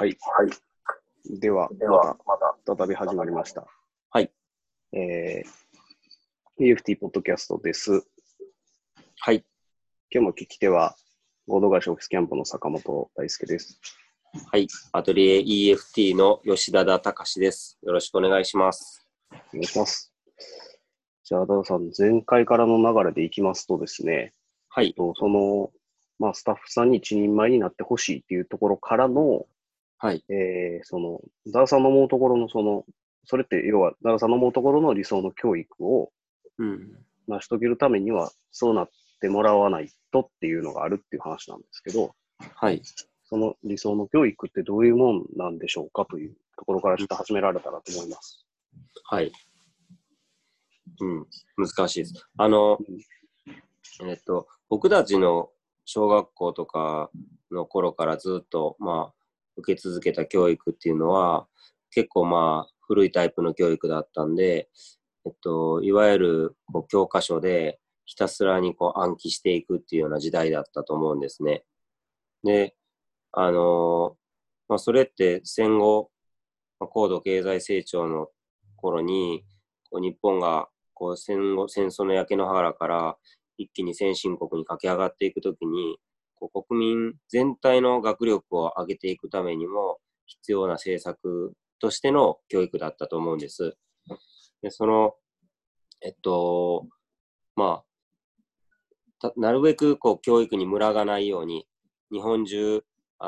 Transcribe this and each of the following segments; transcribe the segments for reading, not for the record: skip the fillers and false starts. はい。はい、では、また再び始まりました。はい。EFT ポッドキャストです。はい。今日も聞き手は、合同会社オフィスキャンプの坂本大輔です。はい。アトリエ EFT の吉田田隆です。よろしくお願いします。お願いします。じゃあ、田田さん、前回からの流れでいきますとですね、はい。その、まあ、スタッフさんに一人前になってほしいっていうところからの、はい。ダーさんの思うところの、それって要は、ダーさんの思うところの理想の教育を、成し遂げるためには、そうなってもらわないとっていうのがあるっていう話なんですけど、はい。その理想の教育ってどういうもんなんでしょうかというところからちょっと始められたらと思います。はい。難しいです。僕たちの、小学校とかの頃からずっと、受け続けた教育っていうのは結構古いタイプの教育だったんで、いわゆる教科書でひたすらに暗記していくっていうような時代だったと思うんですね。で、それって戦後、高度経済成長の頃に日本が戦争の焼け野原から一気に先進国に駆け上がっていくときに、国民全体の学力を上げていくためにも必要な政策としての教育だったと思うんです。で、なるべく教育にムラがないように、日本中、北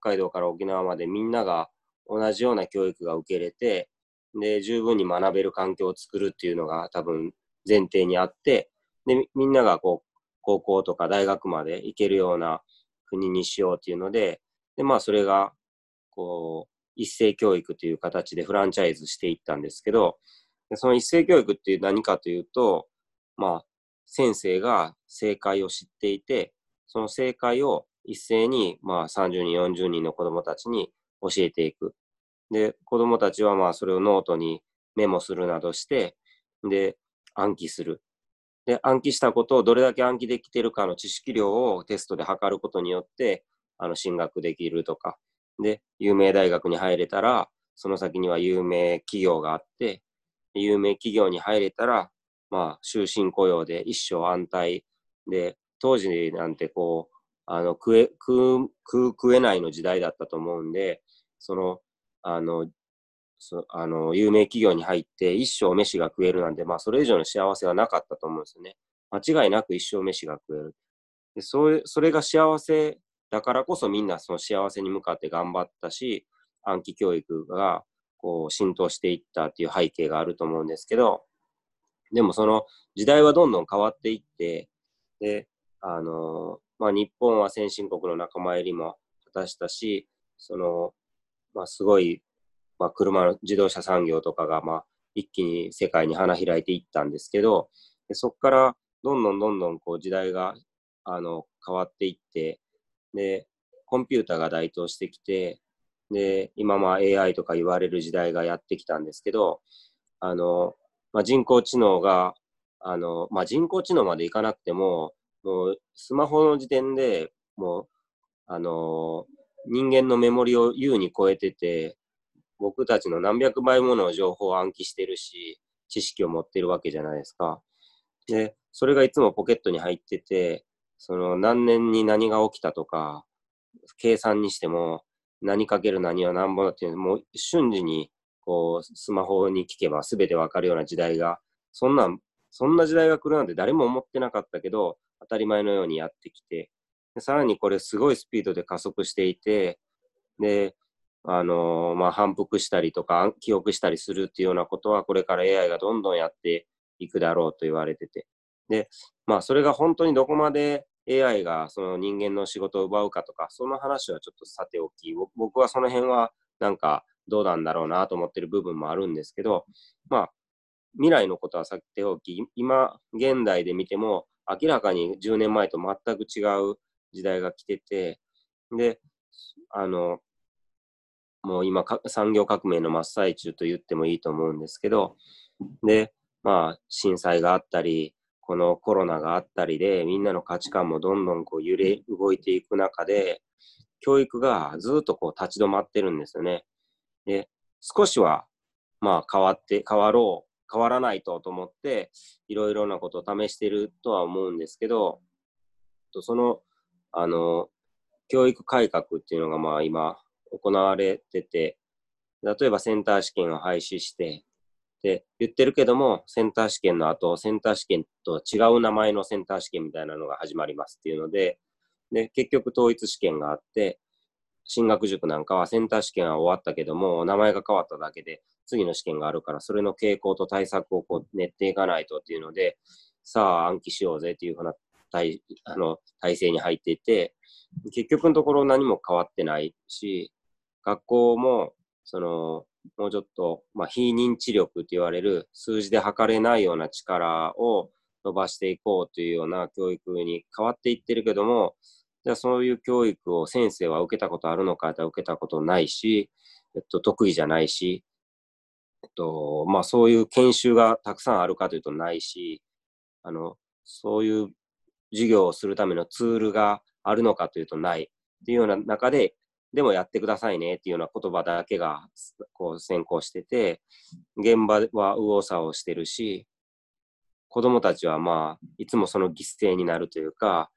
海道から沖縄までみんなが同じような教育が受けれて、で、十分に学べる環境を作るっていうのが多分前提にあって、で、みんなが高校とか大学まで行けるような国にしようというので、それが、一斉教育という形でフランチャイズしていったんですけど、その一斉教育っていう何かというと、先生が正解を知っていて、その正解を一斉に、30人、40人の子供たちに教えていく。で、子供たちは、それをノートにメモするなどして、で、暗記する。で、暗記したことをどれだけ暗記できているかの知識量をテストで測ることによって、進学できるとか、で、有名大学に入れたら、その先には有名企業があって、有名企業に入れたら、終身雇用で一生安泰。で、当時なんて食えないの時代だったと思うんで、有名企業に入って一生飯が食えるなんて、それ以上の幸せはなかったと思うんですよね。間違いなく一生飯が食える。で、それが幸せだからこそみんなその幸せに向かって頑張ったし、暗記教育が浸透していったっていう背景があると思うんですけど、でもその時代はどんどん変わっていって、で、日本は先進国の仲間入りも果たしたし、すごい、車の自動車産業とかが一気に世界に花開いていったんですけど、で、そこからどんどん時代が変わっていって、で、コンピューターが台頭してきて、で、今AI とか言われる時代がやってきたんですけど、人工知能が人工知能までいかなくても、もうスマホの時点でもう人間のメモリを優に超えてて、僕たちの何百倍もの情報を暗記してるし、知識を持ってるわけじゃないですか。で、それがいつもポケットに入ってて、何年に何が起きたとか、計算にしても何かける何は何本だっていうのもう瞬時にスマホに聞けば全てわかるような時代が、そんな時代が来るなんて誰も思ってなかったけど、当たり前のようにやってきて、で、さらにこれすごいスピードで加速していて、で、反復したりとか記憶したりするっていうようなことはこれから AI がどんどんやっていくだろうと言われてて、で、それが本当にどこまで AI がその人間の仕事を奪うかとか、その話はちょっとさておき、僕はその辺はどうなんだろうなと思ってる部分もあるんですけど、未来のことはさておき、今現代で見ても明らかに10年前と全く違う時代が来てて、で、もう今、産業革命の真っ最中と言ってもいいと思うんですけど、で、震災があったり、このコロナがあったりで、みんなの価値観もどんどん揺れ動いていく中で、教育がずっとこう立ち止まってるんですよね。で、少しはまあ変わらないとと思っていろいろなことを試してるとは思うんですけど、その教育改革っていうのがまあ今行われてて、例えばセンター試験を廃止してって言ってるけども、センター試験の後、センター試験とは違う名前のセンター試験みたいなのが始まりますっていうので、で結局統一試験があって、進学塾なんかはセンター試験は終わったけども、名前が変わっただけで次の試験があるから、それの傾向と対策をこう練っていかないとっていうので、さあ暗記しようぜっていうふうな体制に入っていて、結局のところ何も変わってないし、学校ももうちょっと、非認知力と言われる数字で測れないような力を伸ばしていこうというような教育に変わっていってるけども、じゃあそういう教育を先生は受けたことあるのかって受けたことないし、得意じゃないし、そういう研修がたくさんあるかというとないし、そういう授業をするためのツールがあるのかというとないっていうような中で、でもやってくださいねっていうような言葉だけがこう先行してて、現場は右往左往してるし、子どもたちはいつもその犠牲になるというか、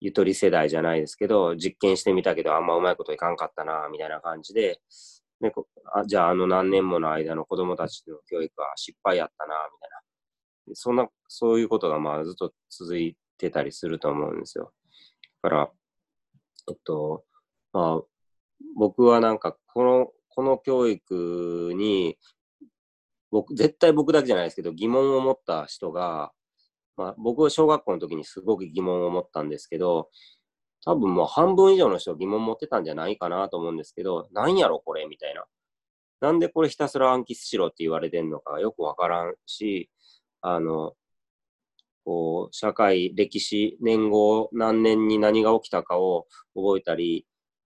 ゆとり世代じゃないですけど、実験してみたけどあんまうまいこといかんかったなみたいな感じで、じゃあ何年もの間の子どもたちの教育は失敗やったなみたいな、そういうことがずっと続いてたりすると思うんですよ。だから、僕はなんかこの教育に絶対僕だけじゃないですけど疑問を持った人が、僕は小学校の時にすごく疑問を持ったんですけど、多分もう半分以上の人疑問持ってたんじゃないかなと思うんですけど、なんやろこれみたいな、なんでこれひたすら暗記しろって言われてんのかよくわからんし、社会、歴史、年号、何年に何が起きたかを覚えたり、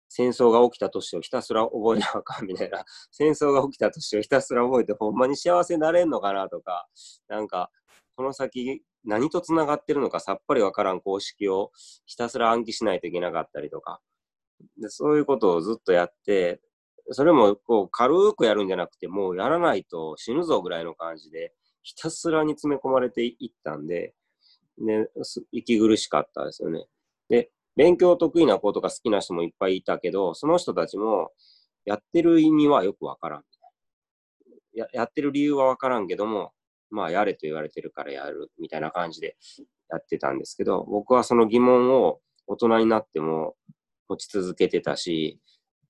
戦争が起きた年をひたすら覚えなあかんみたいな、戦争が起きた年をひたすら覚えてほんまに幸せになれんのかなとか、なんかこの先何とつながってるのかさっぱりわからん公式をひたすら暗記しないといけなかったりとか、でそういうことをずっとやって、それもこう軽くやるんじゃなくて、もうやらないと死ぬぞぐらいの感じでひたすらに詰め込まれていったんで、息苦しかったですよね。で、勉強得意な子とか好きな人もいっぱいいたけど、その人たちもやってる意味はよくわからん。やってる理由はわからんけども、やれと言われてるからやるみたいな感じでやってたんですけど、僕はその疑問を大人になっても持ち続けてたし、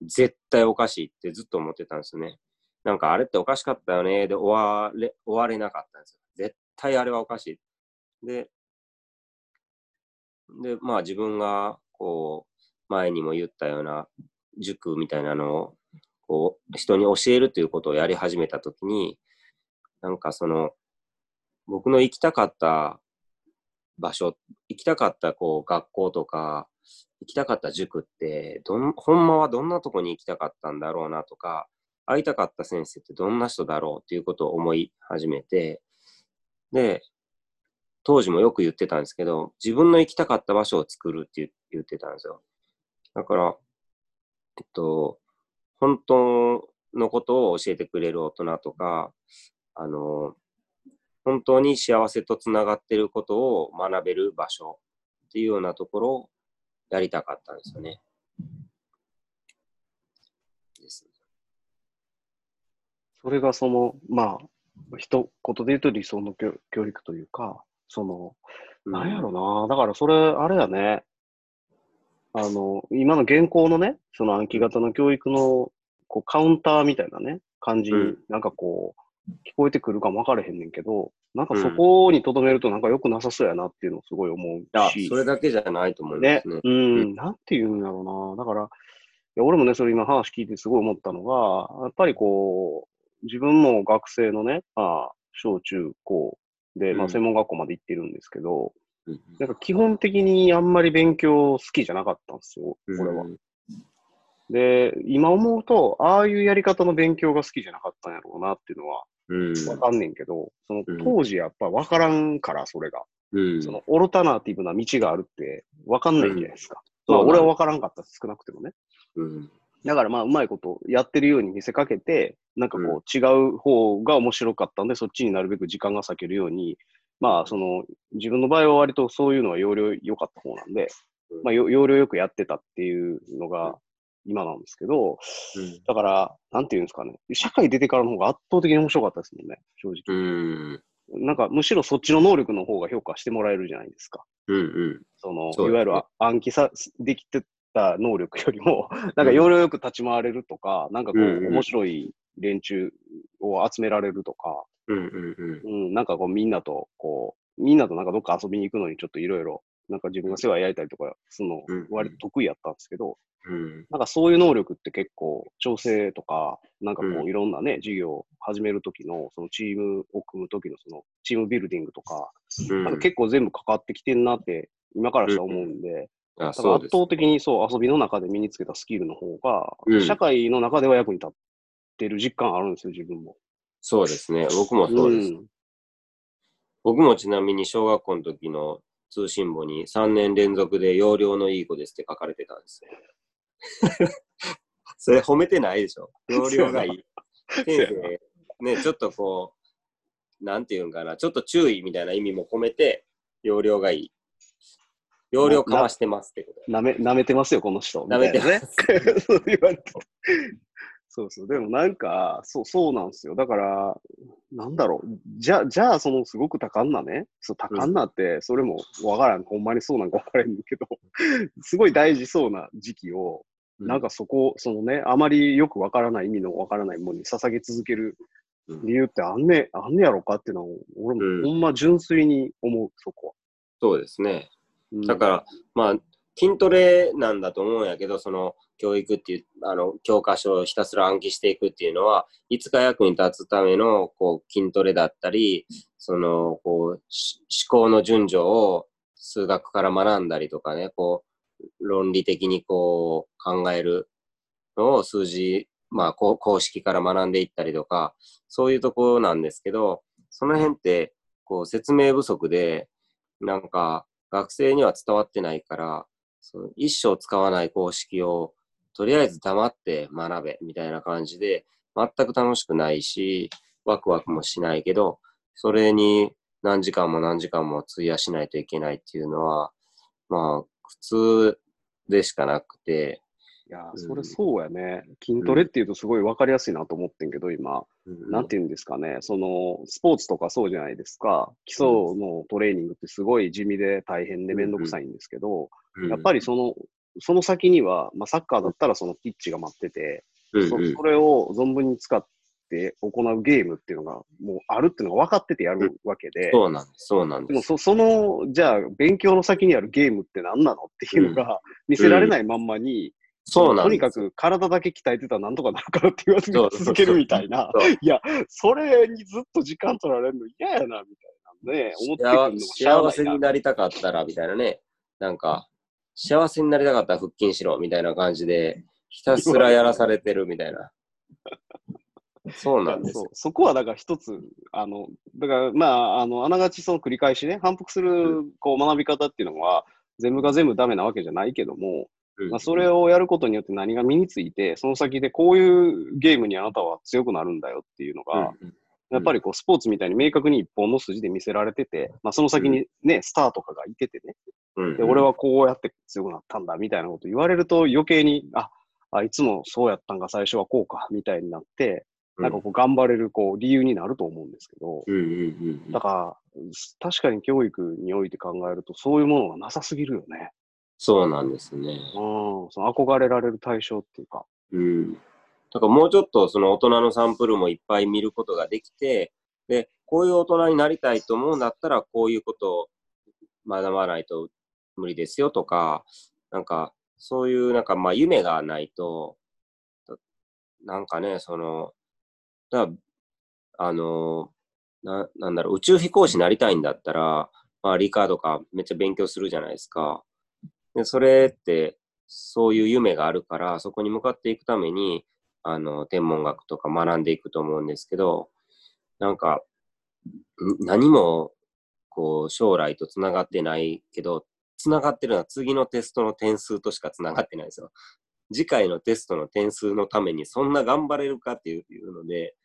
絶対おかしいってずっと思ってたんですよね。なんかあれっておかしかったよねで終われなかったんですよ。絶対あれはおかしい。で、自分がこう前にも言ったような塾みたいなのをこう人に教えるということをやり始めたときに、なんか僕の行きたかった場所、行きたかったこう学校とか行きたかった塾ってほんまはどんなとこに行きたかったんだろうなとか、会いたかった先生ってどんな人だろうということを思い始めて、で、当時もよく言ってたんですけど、自分の行きたかった場所を作るって言ってたんですよ。だから、本当のことを教えてくれる大人とか、本当に幸せとつながっていることを学べる場所っていうようなところをやりたかったんですよね。それが一言で言うと理想の教育というか、なんやろな、だからそれ、あれやね、今の現行のね、その暗記型の教育のこうカウンターみたいなね、感じに、聞こえてくるかも分からへんねんけど、なんかそこにとどめるとなんか良くなさそうやなっていうのをすごい思うし。それだけじゃないと思いますね。ね、なんていうんやろうな、だから、俺もね、それ今話聞いてすごい思ったのが、やっぱりこう、自分も学生のね、小中高で、専門学校まで行ってるんですけど、なんか基本的にあんまり勉強好きじゃなかったんですよ、俺は。で、今思うと、ああいうやり方の勉強が好きじゃなかったんやろうなっていうのは、わかんねんけど、その当時やっぱわからんから、それが。オルタナティブな道があるってわかんないじゃないですか。まあ、俺は分からんかった、少なくてもね。うん、だからまあ、うまいことやってるように見せかけて、なんかこう、違う方が面白かったんで、そっちになるべく時間が割けるように、まあ、その、自分の場合は割とそういうのは要領良かった方なんで、まあ、要領よくやってたっていうのが今なんですけど、うん、だから、なんていうんですかね、社会出てからの方が圧倒的に面白かったですもんね、正直。うんなんかむしろそっちの能力の方が評価してもらえるじゃないですか。うんうん。その、いわゆる暗記さできてた能力よりも、なんか要領よく立ち回れるとか、なんかこう、面白い連中を集められるとか、うんうんうん。うん、なんかこうみんなとなんかどっか遊びに行くのにちょっといろいろ、なんか自分が世話やりたりとかするの、割と得意やったんですけど、うん、なんかそういう能力って結構調整とか、なんかこういろんなね、うん、授業を始めるときの、そのチームを組むときのそのチームビルディングとか、うん、なんか結構全部関わってきてんなって今からしたら思うんで、うん、だから圧倒的にそう遊びの中で身につけたスキルの方が、うん、社会の中では役に立ってる実感あるんですよ、自分も。そうですね、僕もそうです。うん、僕もちなみに小学校の時の通信簿に3年連続で要領のいい子ですって書かれてたんですよ。それ褒めてないでしょ。要領がいい。先生、ね、ちょっとこう、なんていうんかな、ちょっと注意みたいな意味も込めて、要領がいい。要領かましてますってこと。なめてますよ、この人。なめてます。そう言われた。そうそう。でもなんか、そうなんですよ。だから、なんだろう。じゃあ、そのすごく多感なね。多感なって、それもわからん。ほんまにそうなんかわからんけど、すごい大事そうな時期を、なんかそこ、そのね、あまりよくわからない意味のわからないものに捧げ続ける理由ってあんねやろかっていうのを、俺もほんま純粋に思う、そこは。そうですね。だから、まあ、筋トレなんだと思うんやけど、その、教育っていう、教科書をひたすら暗記していくっていうのは、いつか役に立つための、こう、筋トレだったり、その、こう、思考の順序を数学から学んだりとかね、こう、論理的にこう、考えるのを数字、まあ、公式から学んでいったりとか、そういうところなんですけど、その辺って、こう、説明不足で、なんか、学生には伝わってないから、その一生使わない公式をとりあえず黙って学べみたいな感じで全く楽しくないしワクワクもしないけど、それに何時間も何時間も費やしないといけないっていうのはまあ苦痛でしかなくて、いやそれそうやね、うん、筋トレっていうとすごい分かりやすいなと思ってんけど今、うん、なんていうんですかね、そのスポーツとかそうじゃないですか、基礎のトレーニングってすごい地味で大変でめんどくさいんですけど、うん、やっぱりその先には、まあ、サッカーだったらそのピッチが待ってて、うん、それを存分に使って行うゲームっていうのがもうあるっていうのが分かっててやるわけで、うん、そうなんです。でもそのじゃあ勉強の先にあるゲームって何なのっていうのが見せられないまんまに、うんそうなんとにかく体だけ鍛えてたらなんとかなるからって言わずに続けるみたいな。いや、それにずっと時間取られるの嫌やな、みたいなね。思ってくるのも幸せになりたかったら、みたいなね。なんか、幸せになりたかったら腹筋しろ、みたいな感じで、ひたすらやらされてるみたいな。そうなんですよ。そこはだから一つ、だからまあ、あながちその繰り返しね、反復するこう学び方っていうのは、全部が全部ダメなわけじゃないけども、まあ、それをやることによって何が身について、その先でこういうゲームにあなたは強くなるんだよっていうのが、やっぱりこうスポーツみたいに明確に一本の筋で見せられてて、まあ、その先にね、スターとかがいててね、で、俺はこうやって強くなったんだみたいなこと言われると余計に、あ、いつもそうやったんか、最初はこうか、みたいになって、なんかこう頑張れるこう理由になると思うんですけど、だから確かに教育において考えるとそういうものがなさすぎるよね。そうなんですね。その憧れられる対象っていうか。うん。だからもうちょっとその大人のサンプルもいっぱい見ることができて、で、こういう大人になりたいと思うんだったら、こういうことを学ばないと無理ですよとか、なんか、そういうなんかまあ夢がないと、なんかね、その、だなんだろう、宇宙飛行士になりたいんだったら、まあ理科とかめっちゃ勉強するじゃないですか。でそれってそういう夢があるからそこに向かっていくために天文学とか学んでいくと思うんですけど、なんか何もこう将来とつながってないけどつながってるのは次のテストの点数としかつながってないんですよ。次回のテストの点数のためにそんな頑張れるかっていうので、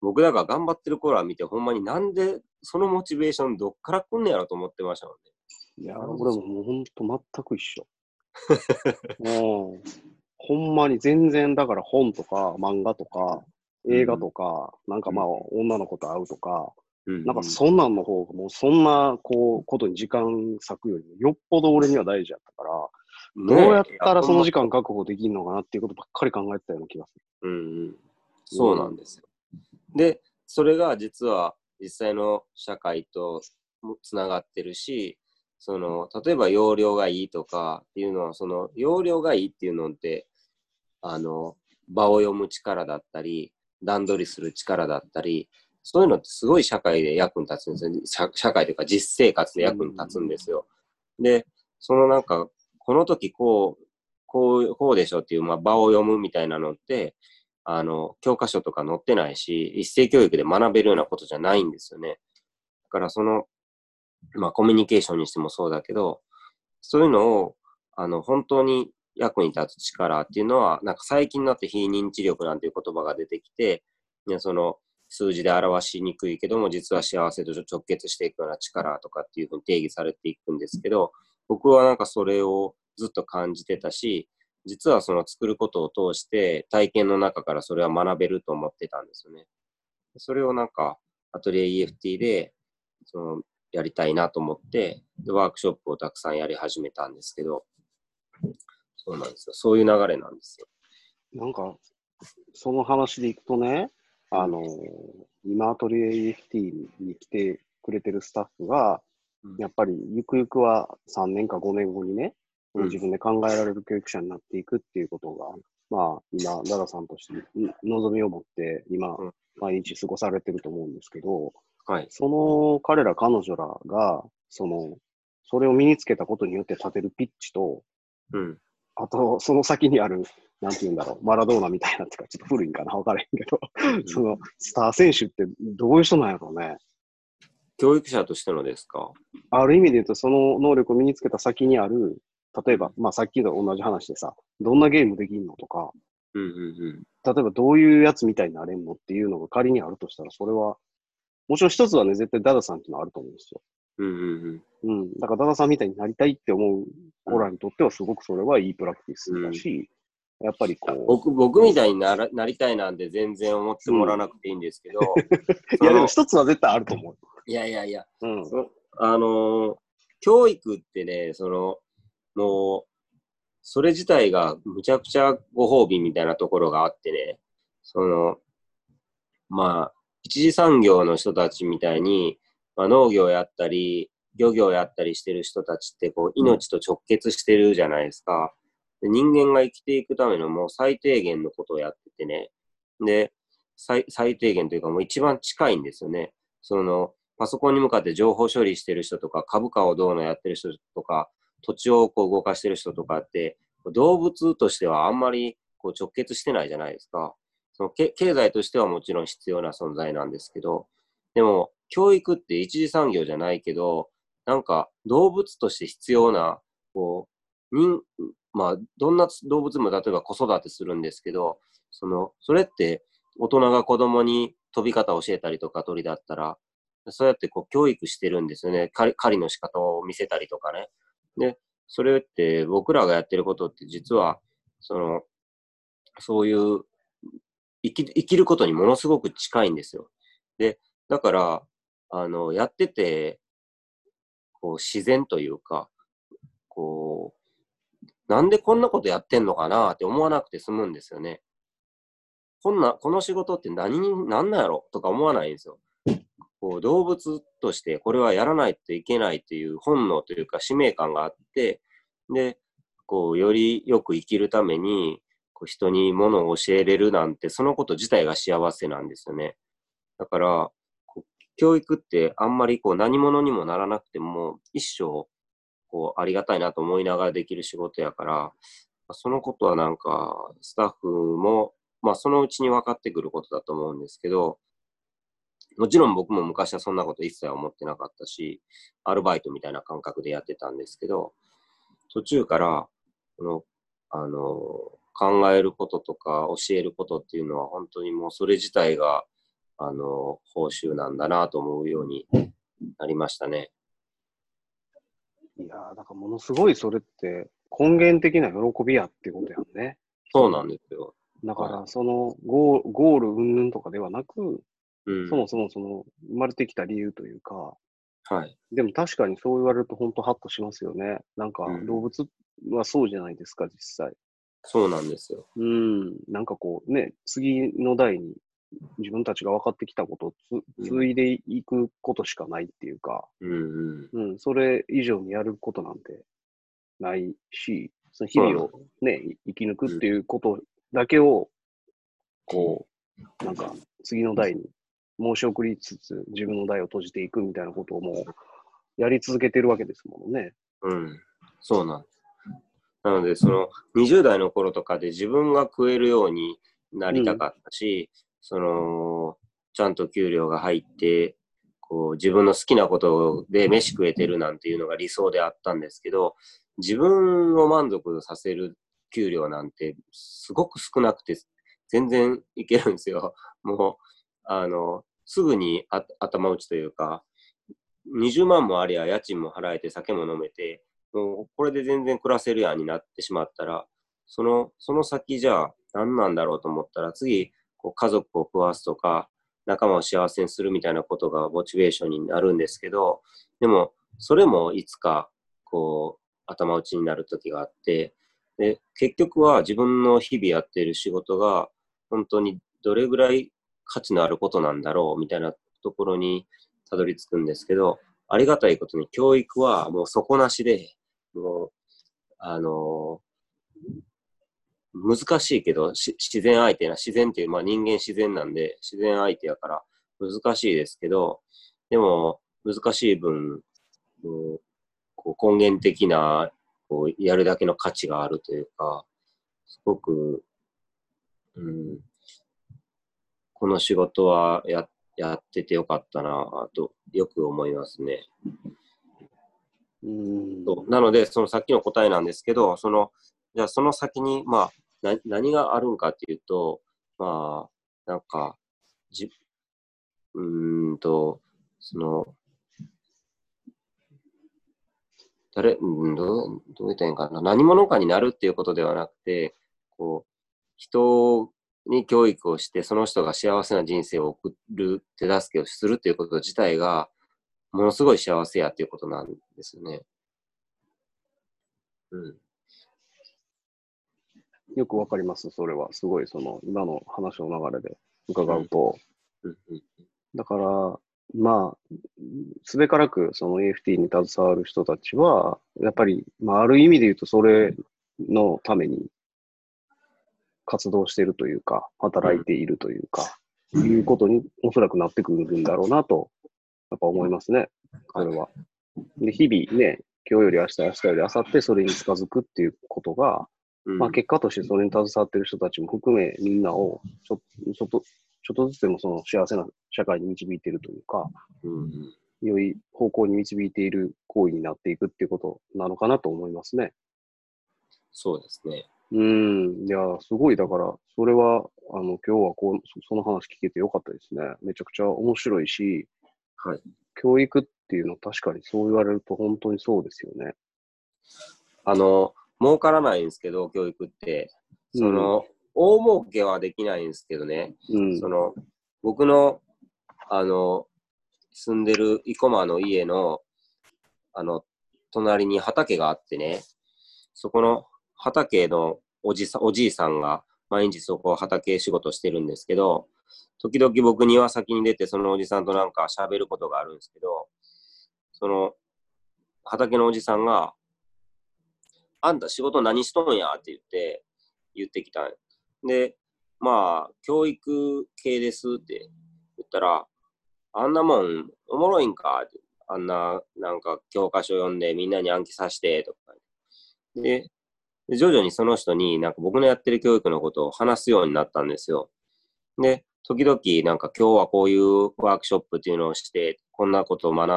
僕だから頑張ってる頃は見て、ほんまになんでそのモチベーションどっから来んねやろと思ってましたもんね。いや、俺ももうほんと全く一緒。うん、ほんまに全然、だから本とか漫画とか映画とか、うん、なんかまあ女の子と会うとか、うん、なんかそんなんの方がもうそんなこうことに時間割くよりもよっぽど俺には大事やったから、どうやったらその時間確保できるのかなっていうことばっかり考えてたような気がする。うん、そうなんですよ。で、それが実は実際の社会とつながってるし、その例えば容量がいいとかっていうのは、その容量がいいっていうのって場を読む力だったり、段取りする力だったり、そういうのってすごい社会で役に立つんですよ。社会というか実生活で役に立つんですよ。で、そのなんかこの時こうでしょっていう、まあ、場を読むみたいなのって教科書とか載ってないし、一斉教育で学べるようなことじゃないんですよね。だからその、まあ、コミュニケーションにしてもそうだけど、そういうのを本当に役に立つ力っていうのは、なんか最近になって非認知力なんていう言葉が出てきて、ね、その数字で表しにくいけども、実は幸せと直結していくような力とかっていうふうに定義されていくんですけど、僕はなんかそれをずっと感じてたし、実はその作ることを通して体験の中からそれは学べると思ってたんですよね。それをなんかアトリエ EFT でそのやりたいなと思って、でワークショップをたくさんやり始めたんですけど、そうなんですよ。そういう流れなんですよ。なんかその話でいくとね、今アトリエ EFT に来てくれてるスタッフが、やっぱりゆくゆくは3年か5年後にね、自分で考えられる教育者になっていくっていうことが、まあ今ダダさんとして望みを持って今毎日過ごされてると思うんですけど、はい、その彼ら彼女らがそれを身につけたことによって立てるピッチと、うん、あとその先にある、なんて言うんだろう、マラドーナみたいなってかちょっと古いんかな、分からへんけど、そのスター選手ってどういう人なんやろうね。教育者としてのですか。ある意味で言うと、その能力を身につけた先にある、例えば、まあ、さっきと同じ話でさ、どんなゲームできんのとか、うんうんうん、例えばどういうやつみたいになれんのっていうのが仮にあるとしたら、それは、もちろん一つはね、絶対ダダさんっていうのはあると思うんですよ。だからダダさんみたいになりたいって思う子らにとっては、すごくそれはいいプラクティスだし、うん、やっぱりこう。僕みたいになりたいなんて全然思ってもらわなくていいんですけど。いや、でも一つは絶対あると思う。いやいやいや、教育ってね、もうそれ自体がむちゃくちゃご褒美みたいなところがあってね、まあ一次産業の人たちみたいに、まあ、農業やったり漁業やったりしてる人たちってこう命と直結してるじゃないですか。で、人間が生きていくためのもう最低限のことをやっててね、で 最低限というか、もう一番近いんですよね。パソコンに向かって情報処理してる人とか、株価をどうのやってる人とか、土地をこう動かしてる人とかって、動物としてはあんまりこう直結してないじゃないですか。その経済としてはもちろん必要な存在なんですけど、でも教育って一次産業じゃないけど、なんか動物として必要な、まあどんな動物も例えば子育てするんですけど、それって大人が子供に飛び方を教えたりとか、鳥だったら、そうやってこう教育してるんですよね。狩りの仕方を見せたりとかね。で、それって僕らがやってることって実は、そういう生きることにものすごく近いんですよ。で、だから、やってて、こう自然というか、こう、なんでこんなことやってんのかなって思わなくて済むんですよね。この仕事って何なんやろとか思わないんですよ。こう動物としてこれはやらないといけないという本能というか使命感があって、でこうよりよく生きるためにこう人にものを教えれるなんて、そのこと自体が幸せなんですよね。だから教育ってあんまりこう何者にもならなくても、一生こうありがたいなと思いながらできる仕事やから、そのことはなんかスタッフもまあそのうちに分かってくることだと思うんですけど、もちろん僕も昔はそんなこと一切思ってなかったし、アルバイトみたいな感覚でやってたんですけど、途中から考えることとか教えることっていうのは本当にもうそれ自体が報酬なんだなと思うようになりましたね。いやー、だからものすごいそれって根源的な喜びやってことやんね。そうなんですよ。だからそのゴール云々とかではなく、うん、そもそもその生まれてきた理由というか、はい、でも確かにそう言われると本当ハッとしますよね。なんか動物はそうじゃないですか、実際。そうなんですよ。うん、なんかこうね、次の代に自分たちが分かってきたことを継いでいくことしかないっていうか、うんうんうん、それ以上にやることなんてないし、その日々をね、生き抜くっていうことだけをこう、なんか次の代に申し送りつつ自分の代を閉じていくみたいなことをもうやり続けてるわけですもんね。うん、そうなんです。なのでその20代の頃とかで自分が食えるようになりたかったし、うん、そのちゃんと給料が入ってこう自分の好きなことで飯食えてるなんていうのが理想であったんですけど、自分を満足させる給料なんてすごく少なくて全然いけるんですよ。もうすぐに頭打ちというか、20万もありゃ家賃も払えて酒も飲めて、もうこれで全然暮らせるやんになってしまったら、その先じゃあ何なんだろうと思ったら、次こう家族を食わすとか仲間を幸せにするみたいなことがモチベーションになるんですけど、でもそれもいつかこう頭打ちになる時があって、で結局は自分の日々やっている仕事が本当にどれぐらい価値のあることなんだろうみたいなところにたどり着くんですけど、ありがたいことに教育はもう底なしで、もう難しいけど自然相手な、自然っていう、まあ、人間自然なんで自然相手やから難しいですけど、でも難しい分こう根源的なこうやるだけの価値があるというか、すごく、うん、この仕事はやっててよかったなとよく思いますね。なのでそのさっきの答えなんですけど、じゃあその先に、まあ、何があるんかっていうと、まあなんかそのどう言ったらいいかな、何者かになるっていうことではなくて、こう人に教育をしてその人が幸せな人生を送る手助けをするっていうこと自体がものすごい幸せやっていうことなんですよね。うん。よくわかります。それはすごいその今の話の流れで伺うと、うんうん、だからまあすべからくその AFT に携わる人たちはやっぱり、まあ、ある意味で言うとそれのために活動しているというか働いているというか、うん、いうことにおそらくなってくるんだろうなとやっぱ思いますね。それはで日々ね、今日より明日、明日より明後日それに近づくっていうことが、まあ、結果としてそれに携わっている人たちも含め、みんなをちょっとずつでもその幸せな社会に導いているというか、うん、良い方向に導いている行為になっていくっていうことなのかなと思いますね。そうですね。いや、すごい、だから、それは、今日はその話聞けてよかったですね。めちゃくちゃ面白いし、はい、教育っていうの確かにそう言われると本当にそうですよね。儲からないんですけど、教育って。大儲けはできないんですけどね。僕の、住んでる生駒の家の、隣に畑があってね、そこの畑のおじいさんが、毎日そこ畑仕事してるんですけど、時々僕庭先に出て、そのおじさんとなんか喋ることがあるんですけど、その、畑のおじさんが、あんた仕事何しとんやって言ってきたんで、まあ教育系ですって言ったら、あんなもんおもろいんかって、あんななんか教科書読んでみんなに暗記させてとかで徐々にその人になんか僕のやってる教育のことを話すようになったんですよ。で時々なんか今日はこういうワークショップっていうのをして、こんなことをなん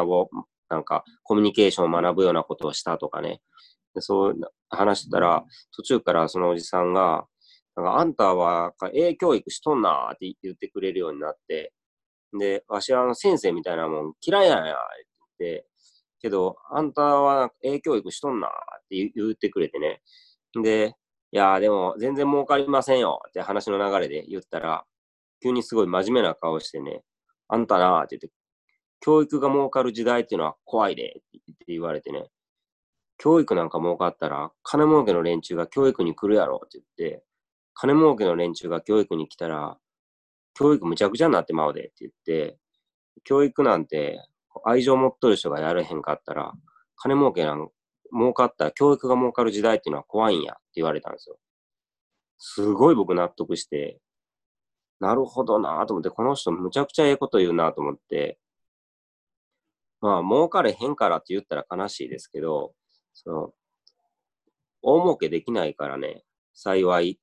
かコミュニケーションを学ぶようなことをしたとかね、そう話してたら、途中からそのおじさんが、なんかあんたは英教育しとんなって言ってくれるようになって、で、わしは先生みたいなもん嫌いなんやって言って、けど、あんたは英教育しとんなって言ってくれてね。で、いやーでも全然儲かりませんよって話の流れで言ったら、急にすごい真面目な顔してね、あんたなーって言って、教育が儲かる時代っていうのは怖いでって言われてね、教育なんか儲かったら金儲けの連中が教育に来るやろって言って、金儲けの連中が教育に来たら、教育むちゃくちゃになってまうでって言って、教育なんて愛情持っとる人がやれへんかったら、金儲けなん儲かったら教育が儲かる時代っていうのは怖いんやって言われたんですよ。すごい僕納得して、なるほどなぁと思って、この人むちゃくちゃええこと言うなぁと思って、まあ、儲かれへんからって言ったら悲しいですけど、その、大儲けできないからね、幸い、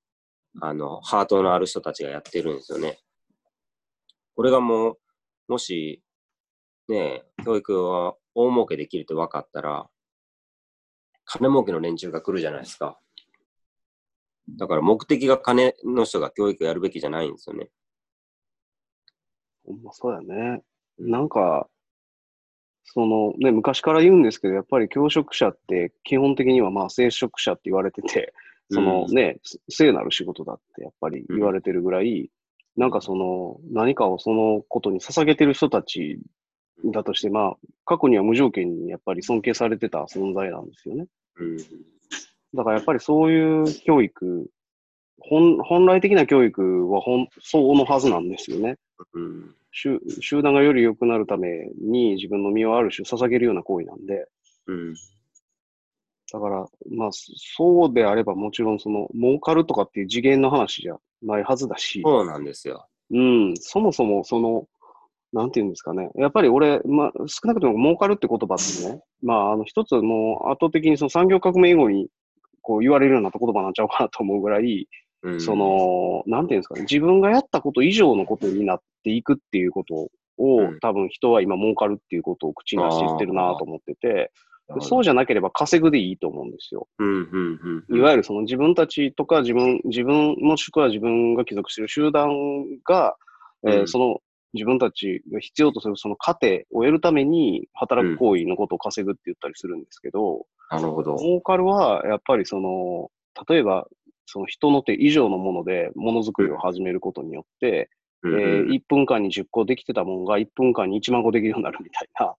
ハートのある人たちがやってるんですよね。これがもう、もし、ね、教育は大儲けできるって分かったら、金儲けの連中が来るじゃないですか。だから目的が金の人が教育やるべきじゃないんですよね。ほんまそうやね。なんか、そのね、昔から言うんですけど、やっぱり教職者って基本的にはまあ聖職者って言われてて、そのね、聖なる仕事だってやっぱり言われてるぐらい、なんかその何かをそのことに捧げてる人たちだとして、まあ過去には無条件にやっぱり尊敬されてた存在なんですよね。だからやっぱりそういう教育、本来的な教育は相応のはずなんですよね。集団がより良くなるために自分の身をある種捧げるような行為なんで、だからまあそうであればもちろんその儲かるとかっていう次元の話じゃないはずだし、そうなんですよ。そもそもそのなんていうんですかね、やっぱり俺、まあ、少なくとも儲かるって言葉ってね、まあ一つもう圧倒的にその産業革命以後にこう言われるような言葉になっちゃうかなと思うぐらい。その、なんていうんですかね、自分がやったこと以上のことになっていくっていうことを、多分人は今儲かるっていうことを口に出して言ってるなと思ってて、そうじゃなければ稼ぐでいいと思うんですよ。いわゆるその自分たちとか自分もしくは自分が帰属している集団が、その自分たちが必要とするその過程を得るために働く行為のことを稼ぐって言ったりするんですけど、儲かるはやっぱりその、例えば、その人の手以上のものでものづくりを始めることによって、1分間に10個できてたもんが1分間に1万個できるようになるみたいな。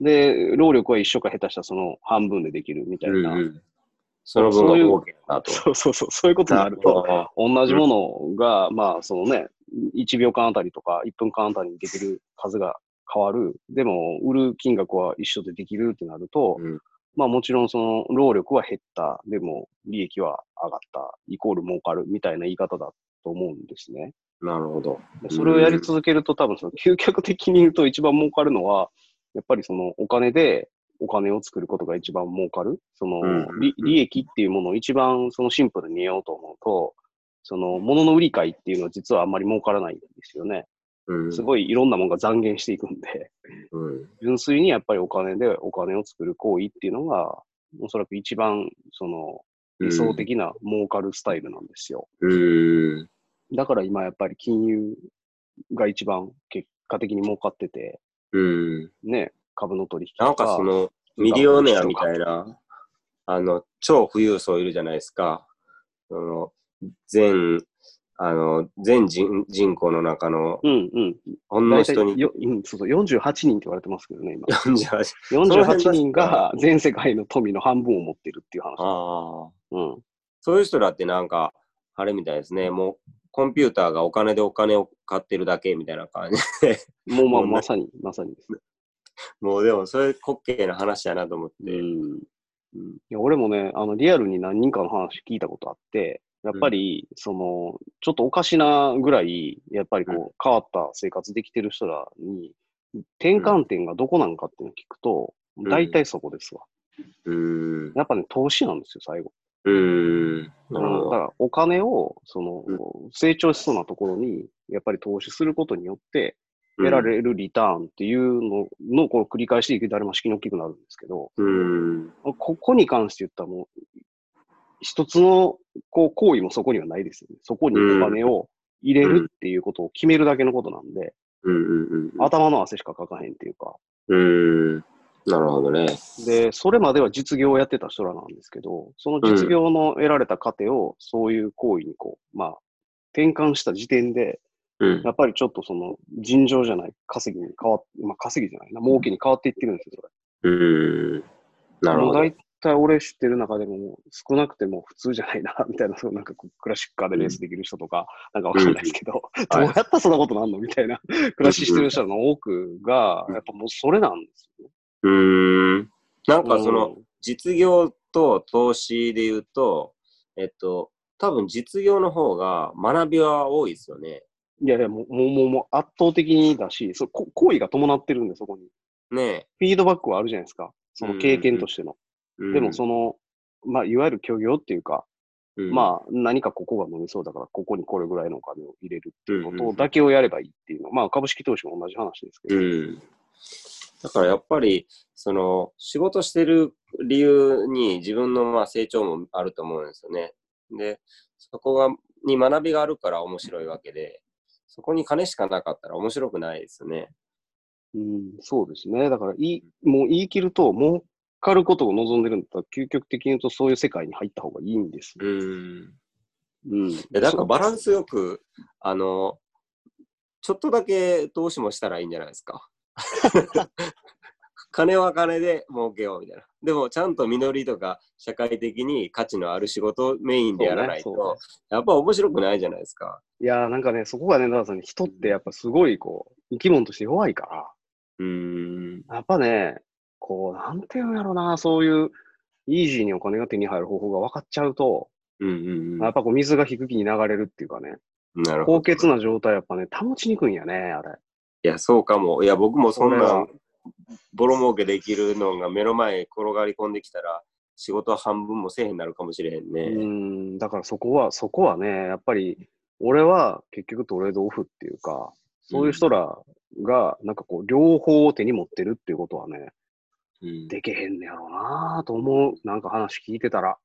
で、労力は一緒か下手したらその半分でできるみたいな。その分が大きなと。そういうことになると、同じものが、まあそのね、1秒間あたりとか1分間あたりにできる数が変わる。でも、売る金額は一緒でできるってなると、まあもちろんその労力は減った、でも利益は上がった、イコール儲かるみたいな言い方だと思うんですね。なるほど。それをやり続けると多分その究極的に言うと一番儲かるのは、やっぱりそのお金でお金を作ることが一番儲かる。その利益っていうものを一番そのシンプルに言おうと思うと、その物の売り買いっていうのは実はあんまり儲からないんですよね。すごいいろんなものが残減していくんで、純粋にやっぱりお金でお金を作る行為っていうのが、おそらく一番その理想的な儲かるスタイルなんですよ。だから今やっぱり金融が一番結果的に儲かってて、ね、株の取引とか。なんかそのミリオネアみたいな、超富裕層いるじゃないですか。全人口の中の、女の人に。そうそう、48人って言われてますけどね、今。48人が全世界の富の半分を持ってるっていう話。そういう人らってなんか、あれみたいですね、もうコンピューターがお金でお金を買ってるだけみたいな感じで。もうまさにですね。もうでも、そういう滑稽な話やなと思って。いや俺もね、リアルに何人かの話聞いたことあって、やっぱり、その、ちょっとおかしなぐらい、やっぱりこう、変わった生活できてる人らに、転換点がどこなんかっていうのを聞くと、大体そこですわ。やっぱね、投資なんですよ、最後。だから、お金を、その、成長しそうなところに、やっぱり投資することによって、得られるリターンっていうのをこう繰り返していくと、あれも資金大きくなるんですけど、うん、ここに関して言ったらもう、一つのこう行為もそこにはないですよね。そこにお金を入れるっていうことを決めるだけのことなんで、うんうんうん、頭の汗しかかかへんっていうか。なるほどね。で、それまでは実業をやってた人らなんですけど、その実業の得られた糧をそういう行為にこう、まあ、転換した時点で、うん、やっぱりちょっとその尋常じゃない稼ぎに変わって、まあ、稼ぎじゃないな、儲けに変わっていってるんですよ、それ。なるほど。大体俺知ってる中でも少なくても普通じゃないなみたいな、そうなんかクラシックカーでレースできる人とか、うん、なんかわかんないですけど、どうやったらそんなことなんのみたいな暮らししてる人の多くが、やっぱもうそれなんですよね。なんかその実業と投資で言うと、多分実業の方が学びは多いですよね。いやいや、もう圧倒的にだし、行為が伴ってるんで、そこに。ねえ。フィードバックはあるじゃないですか。その経験としての。でもその、まあ、いわゆる虚業っていうか、まあ、何かここが伸びそうだから、ここにこれぐらいのお金を入れるっていうことだけをやればいいっていうの。まあ、株式投資も同じ話ですけど。だからやっぱり、その、仕事してる理由に自分のまあ成長もあると思うんですよね。で、そこが、に学びがあるから面白いわけで、そこに金しかなかったら面白くないですよね。そうですね。だからもう言い切ると、儲かることを望んでるんだったら、究極的に言うとそういう世界に入った方がいいんです。なんかバランスよく、ちょっとだけ投資もしたらいいんじゃないですか。金は金で儲けようみたいな。でもちゃんと実りとか社会的に価値のある仕事をメインでやらないと、やっぱ面白くないじゃないですか。いやー、なんかね、そこがね、だからその人ってやっぱすごいこう生き物として弱いから、やっぱね、こうなんていうんやろな、そういうイージーにお金が手に入る方法が分かっちゃうと、やっぱこう水が低気に流れるっていうかね。なるほど。高潔な状態やっぱね保ちにくいんやね、あれ。いや、そうかも。いや、僕もそんなボロ儲けできるのが目の前に転がり込んできたら、仕事は半分もせえへんなるかもしれへんね。だからそこはね、やっぱり俺は結局トレードオフっていうか、そういう人らがなんかこう両方を手に持ってるっていうことはね、できへんねやろうなぁと思う。なんか話聞いてたら。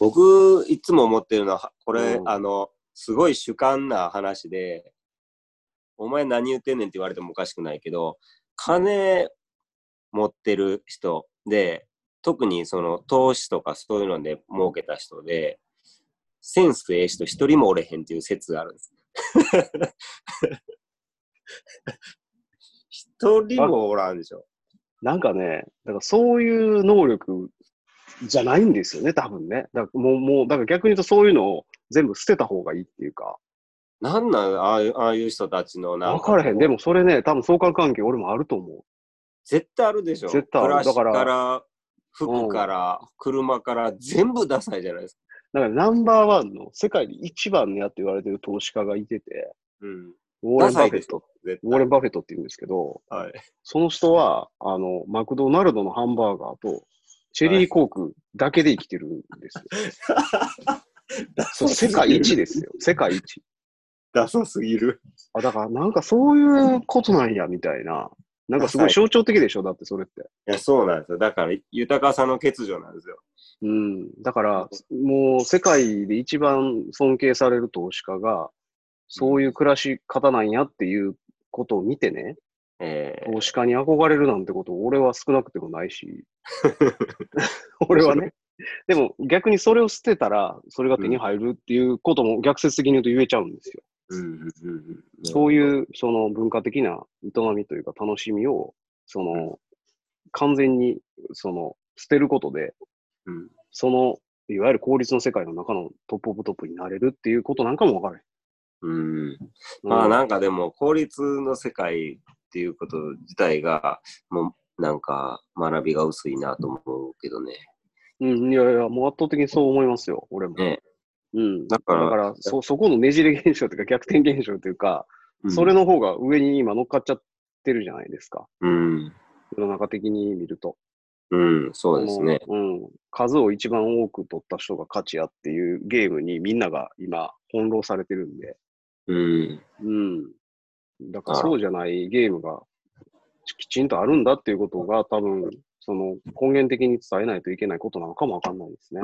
僕いつも思ってるのはこれ、すごい主観な話で、お前何言ってんねんって言われてもおかしくないけど、金持ってる人で、特にその投資とかそういうので儲けた人で、センスええ人一人もおれへんっていう説があるんです。一人もおらんでしょ。なんかね、だからそういう能力じゃないんですよね、多分ね。だからもうだから逆に言うとそういうのを全部捨てた方がいいっていうか。なんなんああいう人たちのなんか。分からへん。でもそれね、多分相関関係俺もあると思う。絶対あるでしょ。絶対ある。暮らしから、服から、車から、全部ダサいじゃないですか。だからナンバーワンの、世界で一番のやって言われてる投資家がいてて、ウォーレン・バフェットって言うんですけど、はい、その人は、マクドナルドのハンバーガーと、チェリーコークだけで生きてるんですよ。そう、世界一ですよ。世界一。ダサすぎる。あ、だからなんかそういうことなんやみたいな。なんかすごい象徴的でしょ、だってそれって。いや、そうなんですよ。だから豊かさの欠如なんですよ。だからもう世界で一番尊敬される投資家がそういう暮らし方なんやっていうことを見てね、投資家に憧れるなんてこと俺は少なくてもないし。俺はね。でも逆にそれを捨てたらそれが手に入るっていうことも逆説的に言うと言えちゃうんですよ。そういうその文化的な営みというか楽しみをその完全にその捨てることで、そのいわゆる効率の世界の中のトップオブトップになれるっていうことなんかも分かる。まあなんかでも効率の世界っていうこと自体がもうなんか学びが薄いなと思うけどね。いやいや、もう圧倒的にそう思いますよ、俺も。だからそこのねじれ現象というか、逆転現象というか、それの方が上に今乗っかっちゃってるじゃないですか。世の中的に見ると。そうですね。数を一番多く取った人が勝ちやっていうゲームにみんなが今翻弄されてるんで。だからそうじゃないゲームがきちんとあるんだっていうことが多分その根源的に伝えないといけないことなのかもわかんないですね。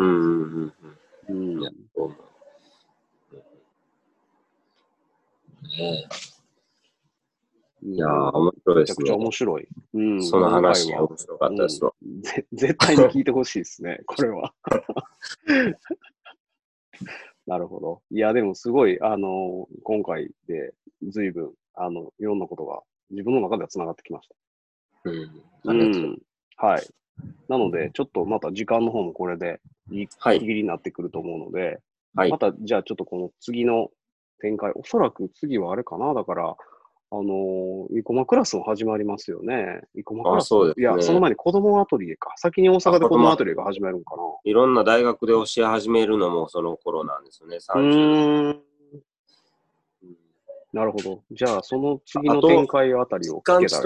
いやー、面白いですね。めちゃくちゃ面白い。うん、その話は面白かったですわ、うん。絶対に聞いてほしいですね、これは。なるほど。いや、でもすごい、今回で随分、いろんなことが自分の中ではつながってきました。うん。はい。なので、ちょっとまた時間の方もこれで、ギリギリになってくると思うので、はい、また、じゃあちょっとこの次の展開、おそらく次はあれかな、だから、生駒クラスも始まりますよね。生駒クラス。そうですね、いや、その前に子供アトリエか。先に大阪で子供アトリエが始めるんかな。いろんな大学で教え始めるのもその頃なんですよね、30年。なるほど。じゃあ、その次の展開あたりを聞けたらいいな。実感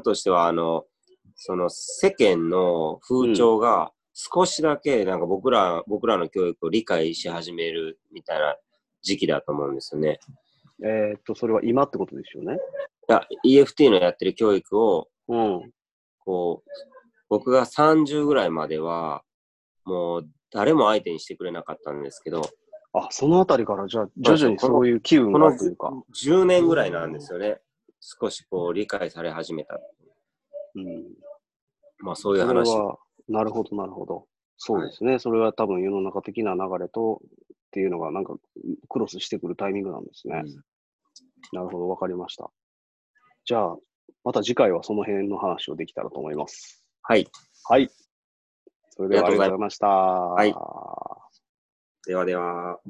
としては、その世間の風潮が少しだけ、なんか僕らの教育を理解し始めるみたいな時期だと思うんですよね。それは今ってことですよね。いや、EFT のやってる教育を、こう、僕が30ぐらいまでは、もう、誰も相手にしてくれなかったんですけど。あ、そのあたりから、じゃあ、徐々にそういう機運がというか。この10年ぐらいなんですよね。少し、こう、理解され始めた。うん。まあ、そういう話。なるほど、なるほど。そうですね。はい、それは多分、世の中的な流れと、っていうのが、なんか、クロスしてくるタイミングなんですね。なるほど、わかりました。じゃあ、また次回はその辺の話をできたらと思います。はい。はい。それではありがとうございました。はい。ではでは。